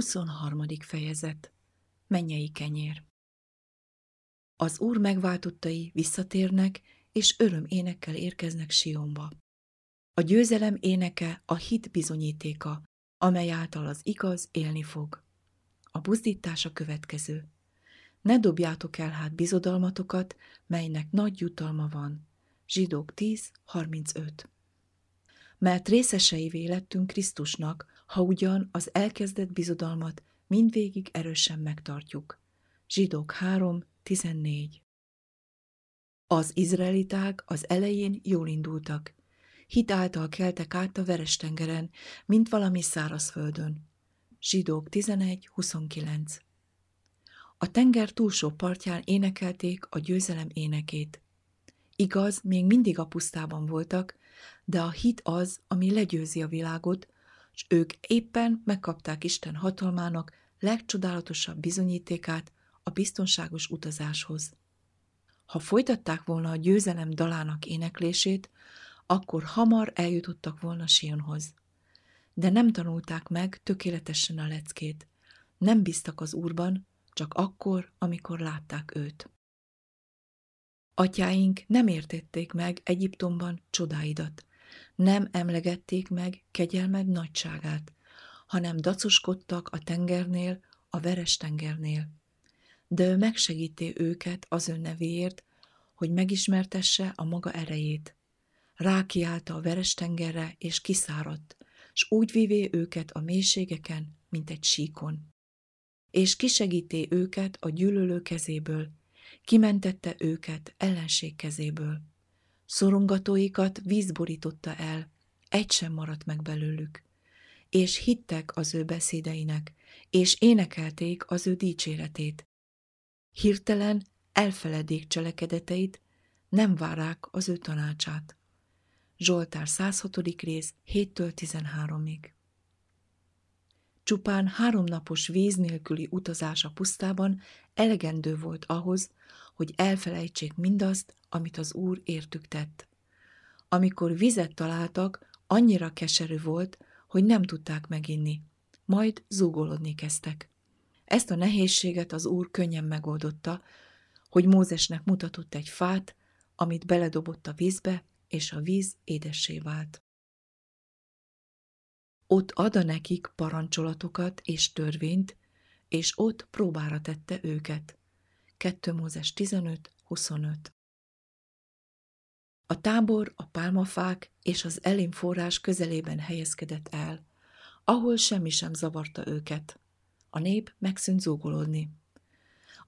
23. fejezet. Mennyei kenyér. Az Úr megváltottai visszatérnek, és öröm énekkel érkeznek Sionba. A győzelem éneke a hit bizonyítéka, amely által az igaz élni fog. A buzdítás a következő. Ne dobjátok el hát bizodalmatokat, melynek nagy jutalma van. Zsidók 10:35. Mert részeseivé lettünk Krisztusnak, ha ugyan az elkezdett bizodalmat mindvégig erősen megtartjuk. Zsidók 3:14. Az izraeliták az elején jól indultak. Hit által keltek át a Verestengeren, mint valami szárazföldön. Zsidók 11:29. A tenger túlsó partján énekelték a győzelem énekét. Igaz, még mindig a pusztában voltak, de a hit az, ami legyőzi a világot, s ők éppen megkapták Isten hatalmának legcsodálatosabb bizonyítékát a biztonságos utazáshoz. Ha folytatták volna a győzelem dalának éneklését, akkor hamar eljutottak volna Sionhoz. De nem tanulták meg tökéletesen a leckét. Nem bíztak az Úrban, csak akkor, amikor látták őt. Atyáink nem értették meg Egyiptomban csodáidat, nem emlegették meg kegyelmed nagyságát, hanem dacoskodtak a tengernél, a veres tengernél. De ő megsegíti őket az ő nevéért, hogy megismertesse a maga erejét. Rákiálta a veres tengerre, és kiszáradt, s úgy vivé őket a mélységeken, mint egy síkon. És kisegíti őket a gyűlölő kezéből, kimentette őket ellenség kezéből. Szorongatóikat víz borította el, egy sem maradt meg belőlük. És hittek az ő beszédeinek, és énekelték az ő dicséretét. Hirtelen elfeledték cselekedeteit, nem várják az ő tanácsát. Zsoltár 106. rész 7-13. Csupán 3 napos víz nélküli utazás a pusztában elegendő volt ahhoz, hogy elfelejtsék mindazt, amit az Úr értük tett. Amikor vizet találtak, annyira keserű volt, hogy nem tudták meginni, majd zúgolódni kezdtek. Ezt a nehézséget az Úr könnyen megoldotta, hogy Mózesnek mutatott egy fát, amit beledobott a vízbe, és a víz édessé vált. Ott adta nekik parancsolatokat és törvényt, és ott próbára tette őket. 2 Mózes 15:25. A tábor a pálmafák és az Elim forrás közelében helyezkedett el, ahol semmi sem zavarta őket. A nép megszűnt zúgolódni.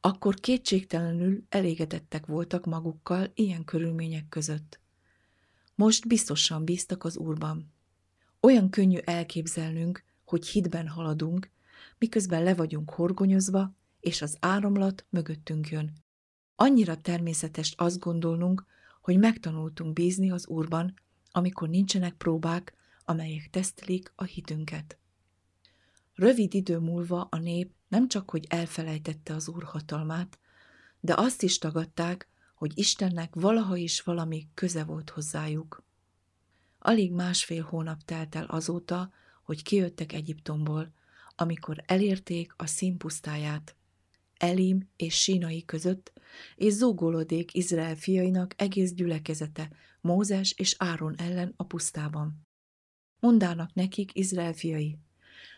Akkor kétségtelenül elégedettek voltak magukkal ilyen körülmények között. Most biztosan bíztak az Úrban. Olyan könnyű elképzelnünk, hogy hitben haladunk, miközben le vagyunk horgonyozva, és az áramlat mögöttünk jön. Annyira természetes azt gondolnunk, hogy megtanultunk bízni az Úrban, amikor nincsenek próbák, amelyek tesztelik a hitünket. Rövid idő múlva a nép nem csak hogy elfelejtette az Úr hatalmát, de azt is tagadták, hogy Istennek valaha is valami köze volt hozzájuk. Alig 1,5 hónap telt el azóta, hogy kijöttek Egyiptomból, amikor elérték a Szín pusztáját, Elim és Sínai között, és zúgolódék Izrael fiainak egész gyülekezete Mózes és Áron ellen a pusztában. Mondának nekik Izrael fiai,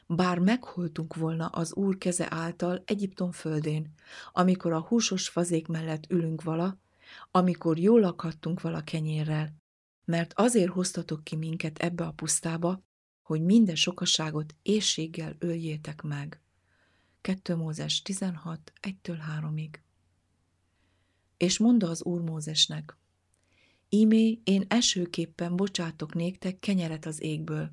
bár megholtunk volna az Úr keze által Egyiptom földén, amikor a húsos fazék mellett ülünk vala, amikor jól akadtunk vala kenyérrel, mert azért hoztatok ki minket ebbe a pusztába, hogy minden sokaságot éhséggel öljétek meg. 2 Mózes 16, 1-3. És mondta az Úr Mózesnek, ímé, én esőképpen bocsátok néktek kenyeret az égből.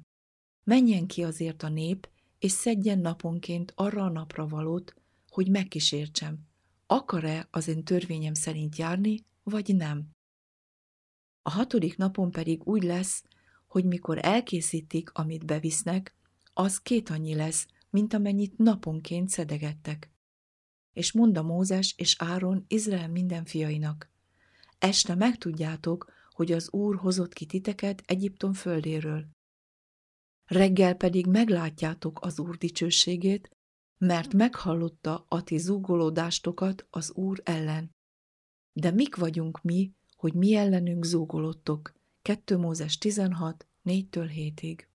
Menjen ki azért a nép, és szedjen naponként arra a napra valót, hogy megkísértsem, akar-e az én törvényem szerint járni, vagy nem. A 6. napon pedig úgy lesz, hogy mikor elkészítik, amit bevisznek, az 2 annyi lesz, mint amennyit naponként szedegettek. És mondta Mózes és Áron Izrael minden fiainak, este megtudjátok, hogy az Úr hozott ki titeket Egyiptom földéről. Reggel pedig meglátjátok az Úr dicsőségét, mert meghallotta a ti zúgolódástokat az Úr ellen. De mik vagyunk mi, hogy mi ellenünk zúgolódtok? 2 Mózes 16, 4-től 7-ig.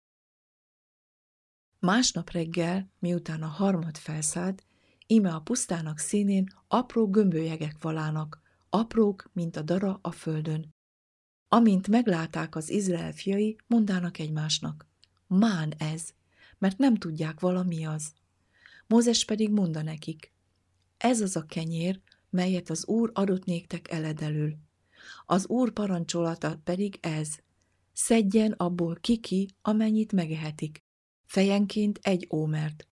Másnap reggel, miután a harmad felszállt, íme a pusztának színén apró gömbölyegek valának, aprók, mint a dara a földön. Amint megláták az Izrael fiai, mondának egymásnak: Mán ez, mert nem tudják valami az. Mózes pedig mondta nekik: Ez az a kenyér, melyet az Úr adott néktek eledelül. Az Úr parancsolata pedig ez: szedjen abból ki, amennyit megehetik, fejenként 1 ómert.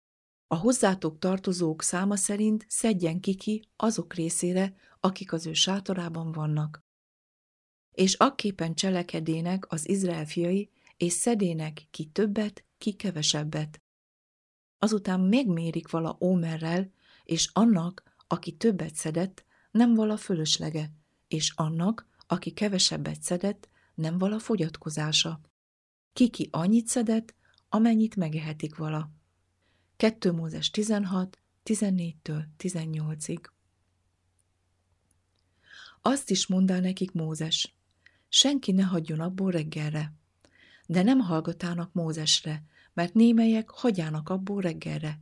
A hozzátok tartozók száma szerint szedjen ki azok részére, akik az ő sátorában vannak. És akképpen cselekedének az Izrael fiai, és szedének ki többet, ki kevesebbet. Azután megmérik vala ómerrel, és annak, aki többet szedett, nem vala fölöslege, és annak, aki kevesebbet szedett, nem vala fogyatkozása. Ki annyit szedett, amennyit megehetik vala. 2 Mózes 16, 14-től 18-ig. Azt is mondta nekik Mózes: Senki ne hagyjon abból reggelre. De nem hallgatának Mózesre, mert némelyek hagyjának abból reggelre,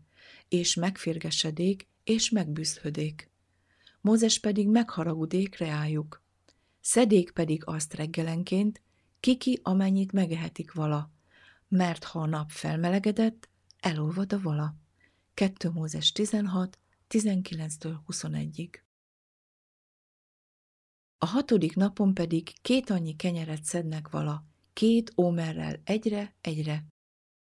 és megférgesedék, és megbűzhödék. Mózes pedig megharagudék reájuk. Szedék pedig azt reggelenként, ki amennyit megehetik vala, mert ha a nap felmelegedett, elolvad a vala. 2 Mózes 16, 19-től 21-ig. A 6. napon pedig 2 annyi kenyeret szednek vala, 2 ómerrel egyre.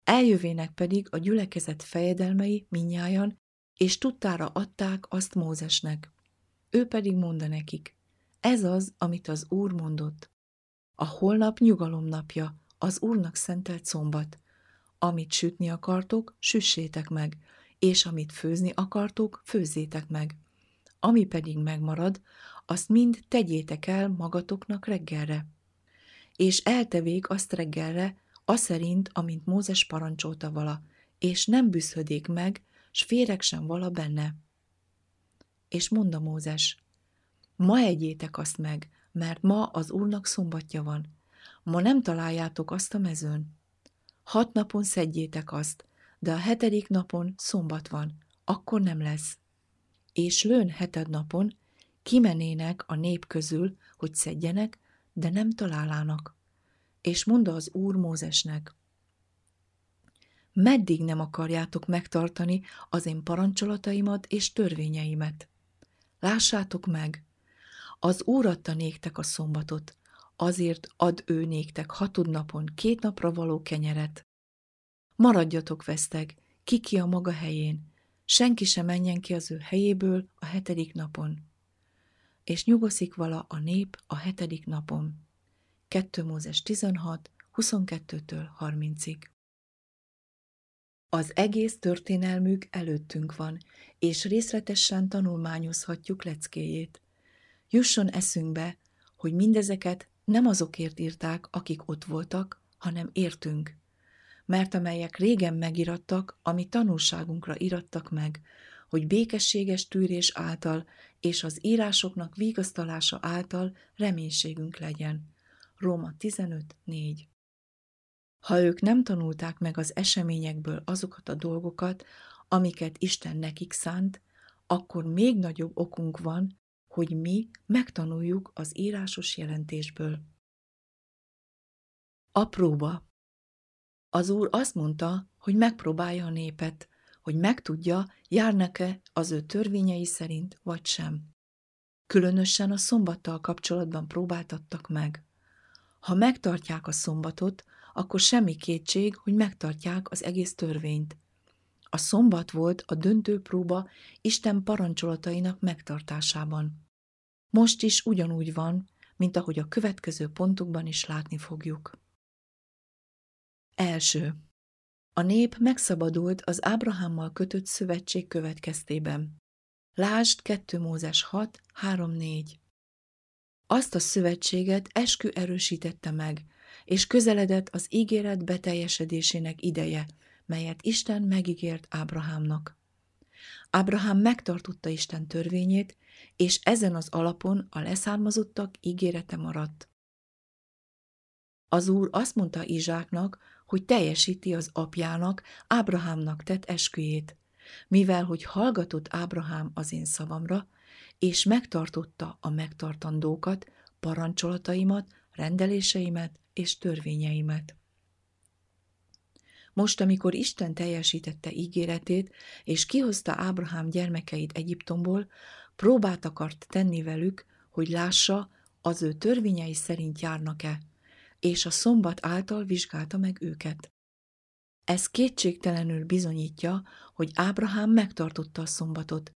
Eljövének pedig a gyülekezet fejedelmei mindnyájan, és tudtára adták azt Mózesnek. Ő pedig mondta nekik: Ez az, amit az Úr mondott. A holnap nyugalom napja, az Úrnak szentelt szombat. Amit sütni akartok, süssétek meg, és amit főzni akartok, főzzétek meg. Ami pedig megmarad, azt mind tegyétek el magatoknak reggelre. És eltevék azt reggelre, aszerint, amint Mózes parancsolta vala, és nem bűzhödék meg, s féreg sem vala benne. És mondta Mózes: Ma egyétek azt meg, mert ma az Úrnak szombatja van. Ma nem találjátok azt a mezőn. 6 napon szedjétek azt, de a 7. napon szombat van, akkor nem lesz. És lőn 7. napon kimenének a nép közül, hogy szedjenek, de nem találának. És mondta az Úr Mózesnek: Meddig nem akarjátok megtartani az én parancsolataimat és törvényeimet? Lássátok meg! Az Úr adta néktek a szombatot, azért ad ő néktek 6. napon 2 napra való kenyeret. Maradjatok veszteg, ki a maga helyén, senki sem menjen ki az ő helyéből a 7. napon. És nyugodzik vala a nép a 7. napon. 2 Mózes 16, 22-től 30-ig. Az egész történelmük előttünk van, és részletesen tanulmányozhatjuk leckéjét. Jusson eszünkbe, hogy mindezeket nem azokért írták, akik ott voltak, hanem értünk. Mert amelyek régen megirattak, ami tanulságunkra irattak meg, hogy békességes tűrés által és az írásoknak vigasztalása által reménységünk legyen. Róma 15.4. Ha ők nem tanulták meg az eseményekből azokat a dolgokat, amiket Isten nekik szánt, akkor még nagyobb okunk van, hogy mi megtanuljuk az írásos jelentésből. A próba. Az Úr azt mondta, hogy megpróbálja a népet, hogy megtudja, járnak-e az ő törvényei szerint, vagy sem. Különösen a szombattal kapcsolatban próbáltattak meg. Ha megtartják a szombatot, akkor semmi kétség, hogy megtartják az egész törvényt. A szombat volt a döntő próba Isten parancsolatainak megtartásában. Most is ugyanúgy van, mint ahogy a következő pontokban is látni fogjuk. 1. A nép megszabadult az Ábrahámmal kötött szövetség következtében. Lásd 2 Mózes 6, 3-4. Azt a szövetséget eskü erősítette meg, és közeledett az ígéret beteljesedésének ideje, melyet Isten megígért Ábrahámnak. Ábrahám megtartotta Isten törvényét, és ezen az alapon a leszármazottak ígérete maradt. Az Úr azt mondta Izsáknak, hogy teljesíti az apjának, Ábrahámnak tett esküjét, mivel hogy hallgatott Ábrahám az én szavamra, és megtartotta a megtartandókat, parancsolataimat, rendeléseimet és törvényeimet. Most, amikor Isten teljesítette ígéretét, és kihozta Ábrahám gyermekeit Egyiptomból, próbát akart tenni velük, hogy lássa, az ő törvényei szerint járnak-e, és a szombat által vizsgálta meg őket. Ez kétségtelenül bizonyítja, hogy Ábrahám megtartotta a szombatot,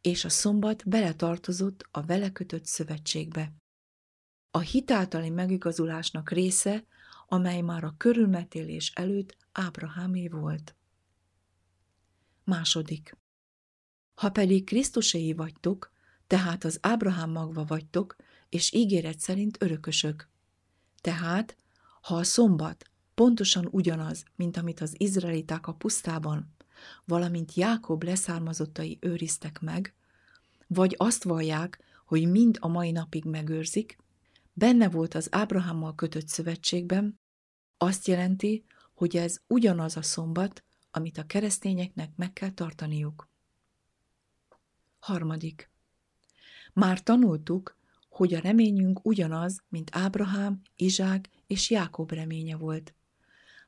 és a szombat beletartozott a vele kötött szövetségbe. A hit általi megigazulásnak része, amely már a körülmetélés előtt Ábrahámé volt. 2. Ha pedig Krisztuséi vagytok, tehát az Ábrahám magva vagytok, és ígéret szerint örökösök. Tehát, ha a szombat pontosan ugyanaz, mint amit az izraeliták a pusztában, valamint Jákob leszármazottai őriztek meg, vagy azt vallják, hogy mind a mai napig megőrzik, benne volt az Ábrahámmal kötött szövetségben, azt jelenti, hogy ez ugyanaz a szombat, amit a keresztényeknek meg kell tartaniuk. 3. Már tanultuk, hogy a reményünk ugyanaz, mint Ábrahám, Izsák és Jákob reménye volt.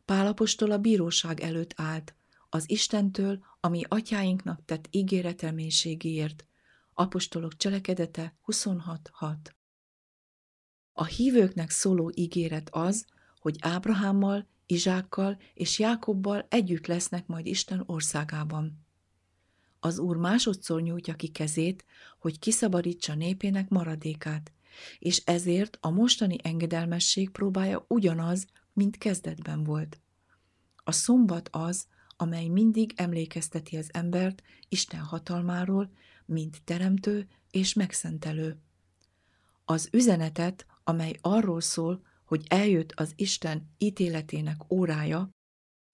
Pál apostol a bíróság előtt állt, az Istentől, ami atyáinknak tett ígéret reménységéért. Apostolok cselekedete 26.6. A hívőknek szóló ígéret az, hogy Ábrahámmal, Izsákkal és Jákobbal együtt lesznek majd Isten országában. Az Úr másodszor nyújtja ki kezét, hogy kiszabadítsa népének maradékát, és ezért a mostani engedelmesség próbája ugyanaz, mint kezdetben volt. A szombat az, amely mindig emlékezteti az embert Isten hatalmáról, mint teremtő és megszentelő. Az üzenetet, amely arról szól, hogy eljött az Isten ítéletének órája,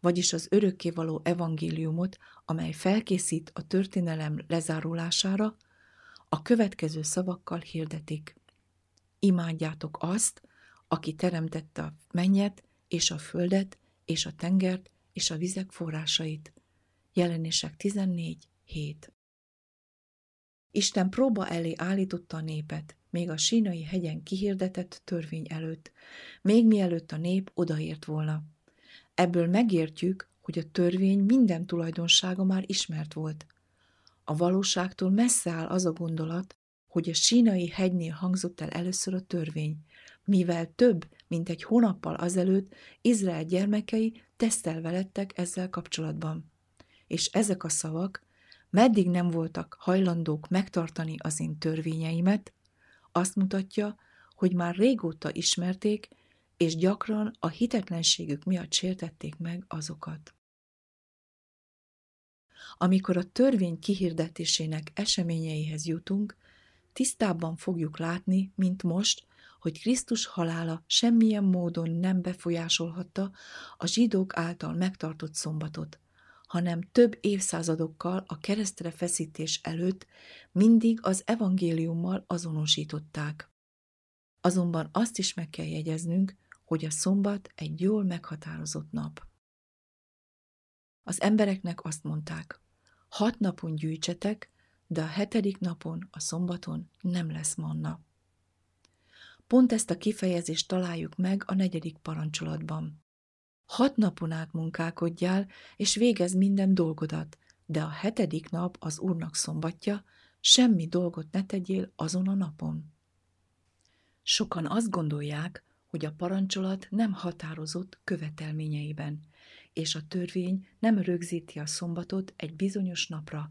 vagyis az örökkévaló evangéliumot, amely felkészít a történelem lezárulására, a következő szavakkal hirdetik. Imádjátok azt, aki teremtette a mennyet, és a földet, és a tengert, és a vizek forrásait. Jelenések 14.7. Isten próba elé állította a népet, még a sínai hegyen kihirdetett törvény előtt, még mielőtt a nép odaért volna. Ebből megértjük, hogy a törvény minden tulajdonsága már ismert volt. A valóságtól messze áll az a gondolat, hogy a sínai hegynél hangzott el először a törvény, mivel több, mint egy hónappal azelőtt Izrael gyermekei tesztelve lettek ezzel kapcsolatban. És ezek a szavak, meddig nem voltak hajlandók megtartani az én törvényeimet, azt mutatja, hogy már régóta ismerték, és gyakran a hitetlenségük miatt sértették meg azokat. Amikor a törvény kihirdetésének eseményeihez jutunk, tisztábban fogjuk látni, mint most, hogy Krisztus halála semmilyen módon nem befolyásolhatta a zsidók által megtartott szombatot, hanem több évszázadokkal a keresztre feszítés előtt mindig az evangéliummal azonosították. Azonban azt is meg kell jegyeznünk, hogy a szombat egy jól meghatározott nap. Az embereknek azt mondták, 6 napon gyűjtsetek, de a 7. napon, a szombaton nem lesz manna. Pont ezt a kifejezést találjuk meg a 4. parancsolatban. 6 napon át munkálkodjál, és végezz minden dolgodat, de a 7. nap az Úrnak szombatja, semmi dolgot ne tegyél azon a napon. Sokan azt gondolják, hogy a parancsolat nem határozott követelményeiben, és a törvény nem rögzíti a szombatot egy bizonyos napra,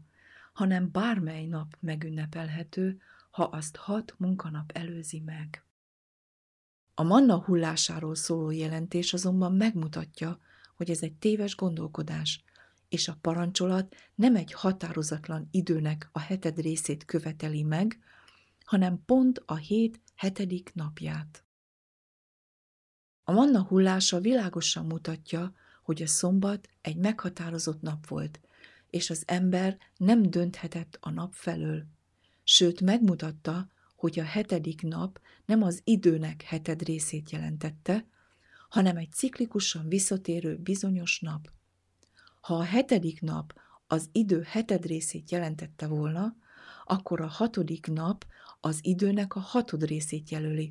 hanem bármely nap megünnepelhető, ha azt 6 munkanap előzi meg. A manna hullásáról szóló jelentés azonban megmutatja, hogy ez egy téves gondolkodás, és a parancsolat nem egy határozatlan időnek a 7. részét követeli meg, hanem pont a 7. 7. napját. A manna hullása világosan mutatja, hogy a szombat egy meghatározott nap volt, és az ember nem dönthetett a nap felől. Sőt, megmutatta, hogy a hetedik nap nem az időnek heted részét jelentette, hanem egy ciklikusan visszatérő bizonyos nap. Ha a hetedik nap az idő heted részét jelentette volna, akkor a hatodik nap az időnek a hatod részét jelöli.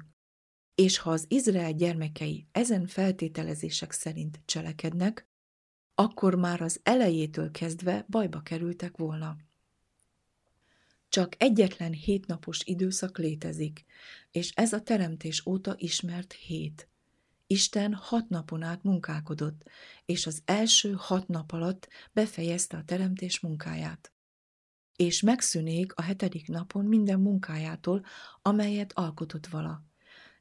És ha az Izrael gyermekei ezen feltételezések szerint cselekednek, akkor már az elejétől kezdve bajba kerültek volna. Csak egyetlen hétnapos időszak létezik, és ez a teremtés óta ismert hét. Isten 6 napon át munkálkodott, és az első 6 nap alatt befejezte a teremtés munkáját. És megszűnik a 7. napon minden munkájától, amelyet alkotott vala.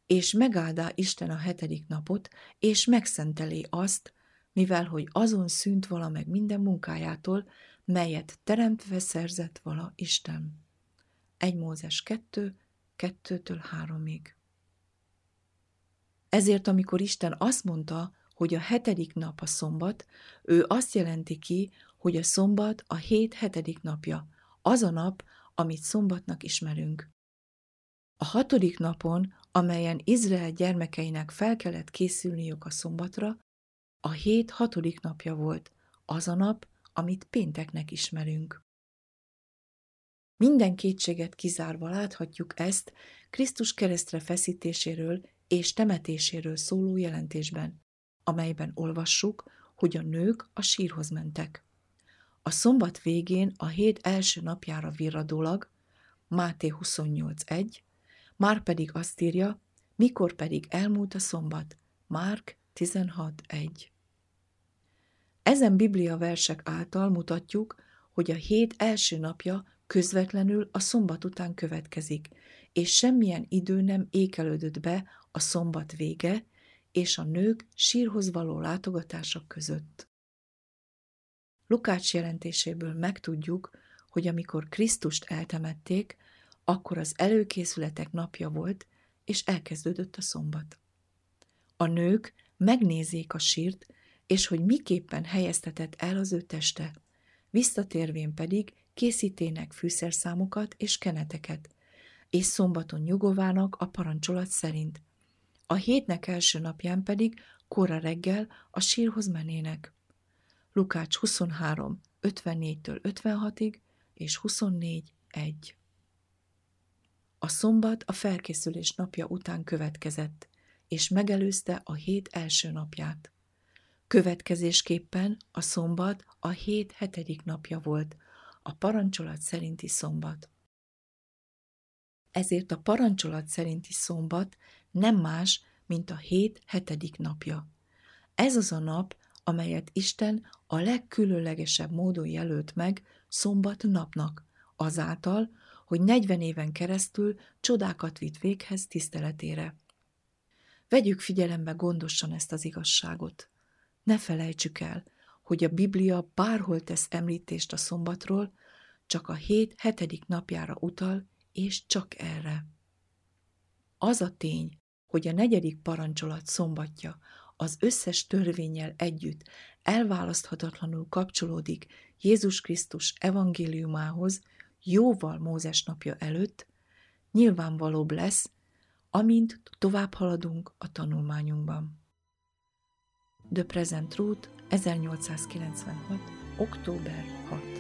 És megáldá Isten a 7. napot, és megszentelé azt, mivel hogy azon szűnt vala meg minden munkájától, melyet teremtve szerzett vala Isten. 1 Mózes 2, 2-3-ig. Ezért, amikor Isten azt mondta, hogy a 7. nap a szombat, ő azt jelenti ki, hogy a szombat a hét 7. napja, az a nap, amit szombatnak ismerünk. A 6. napon, amelyen Izrael gyermekeinek fel kellett készülniük a szombatra, a hét 6. napja volt, az a nap, amit pénteknek ismerünk. Minden kétséget kizárva láthatjuk ezt Krisztus keresztre feszítéséről és temetéséről szóló jelentésben, amelyben olvassuk, hogy a nők a sírhoz mentek. A szombat végén a hét első napjára virradólag, Máté 28.1, már pedig azt írja, mikor pedig elmúlt a szombat, Márk 16.1. Ezen Biblia versek által mutatjuk, hogy a hét első napja közvetlenül a szombat után következik, és semmilyen idő nem ékelődött be a szombat vége és a nők sírhoz való látogatása között. Lukács jelentéséből megtudjuk, hogy amikor Krisztust eltemették, akkor az előkészületek napja volt, és elkezdődött a szombat. A nők megnézik a sírt, és hogy miképpen helyeztetett el az ő teste, visszatérvén pedig készítének fűszerszámokat és keneteket, és szombaton nyugovának a parancsolat szerint. A hétnek első napján pedig kora reggel a sírhoz menének. Lukács 23, 54-56-ig és 24.1. A szombat a felkészülés napja után következett, és megelőzte a hét első napját. Következésképpen a szombat a hét 7. napja volt, a parancsolat szerinti szombat. Ezért a parancsolat szerinti szombat nem más, mint a hét 7. napja. Ez az a nap, amelyet Isten a legkülönlegesebb módon jelölt meg szombat napnak, azáltal, hogy 40 éven keresztül csodákat vitt véghez tiszteletére. Vegyük figyelembe gondosan ezt az igazságot. Ne felejtsük el, hogy a Biblia bárhol tesz említést a szombatról, csak a hét 7. napjára utal, és csak erre. Az a tény, hogy a 4. parancsolat szombatja az összes törvénnyel együtt elválaszthatatlanul kapcsolódik Jézus Krisztus evangéliumához jóval Mózes napja előtt, nyilvánvalóbb lesz, amint tovább haladunk a tanulmányunkban. The Present Truth, 1896. október 6.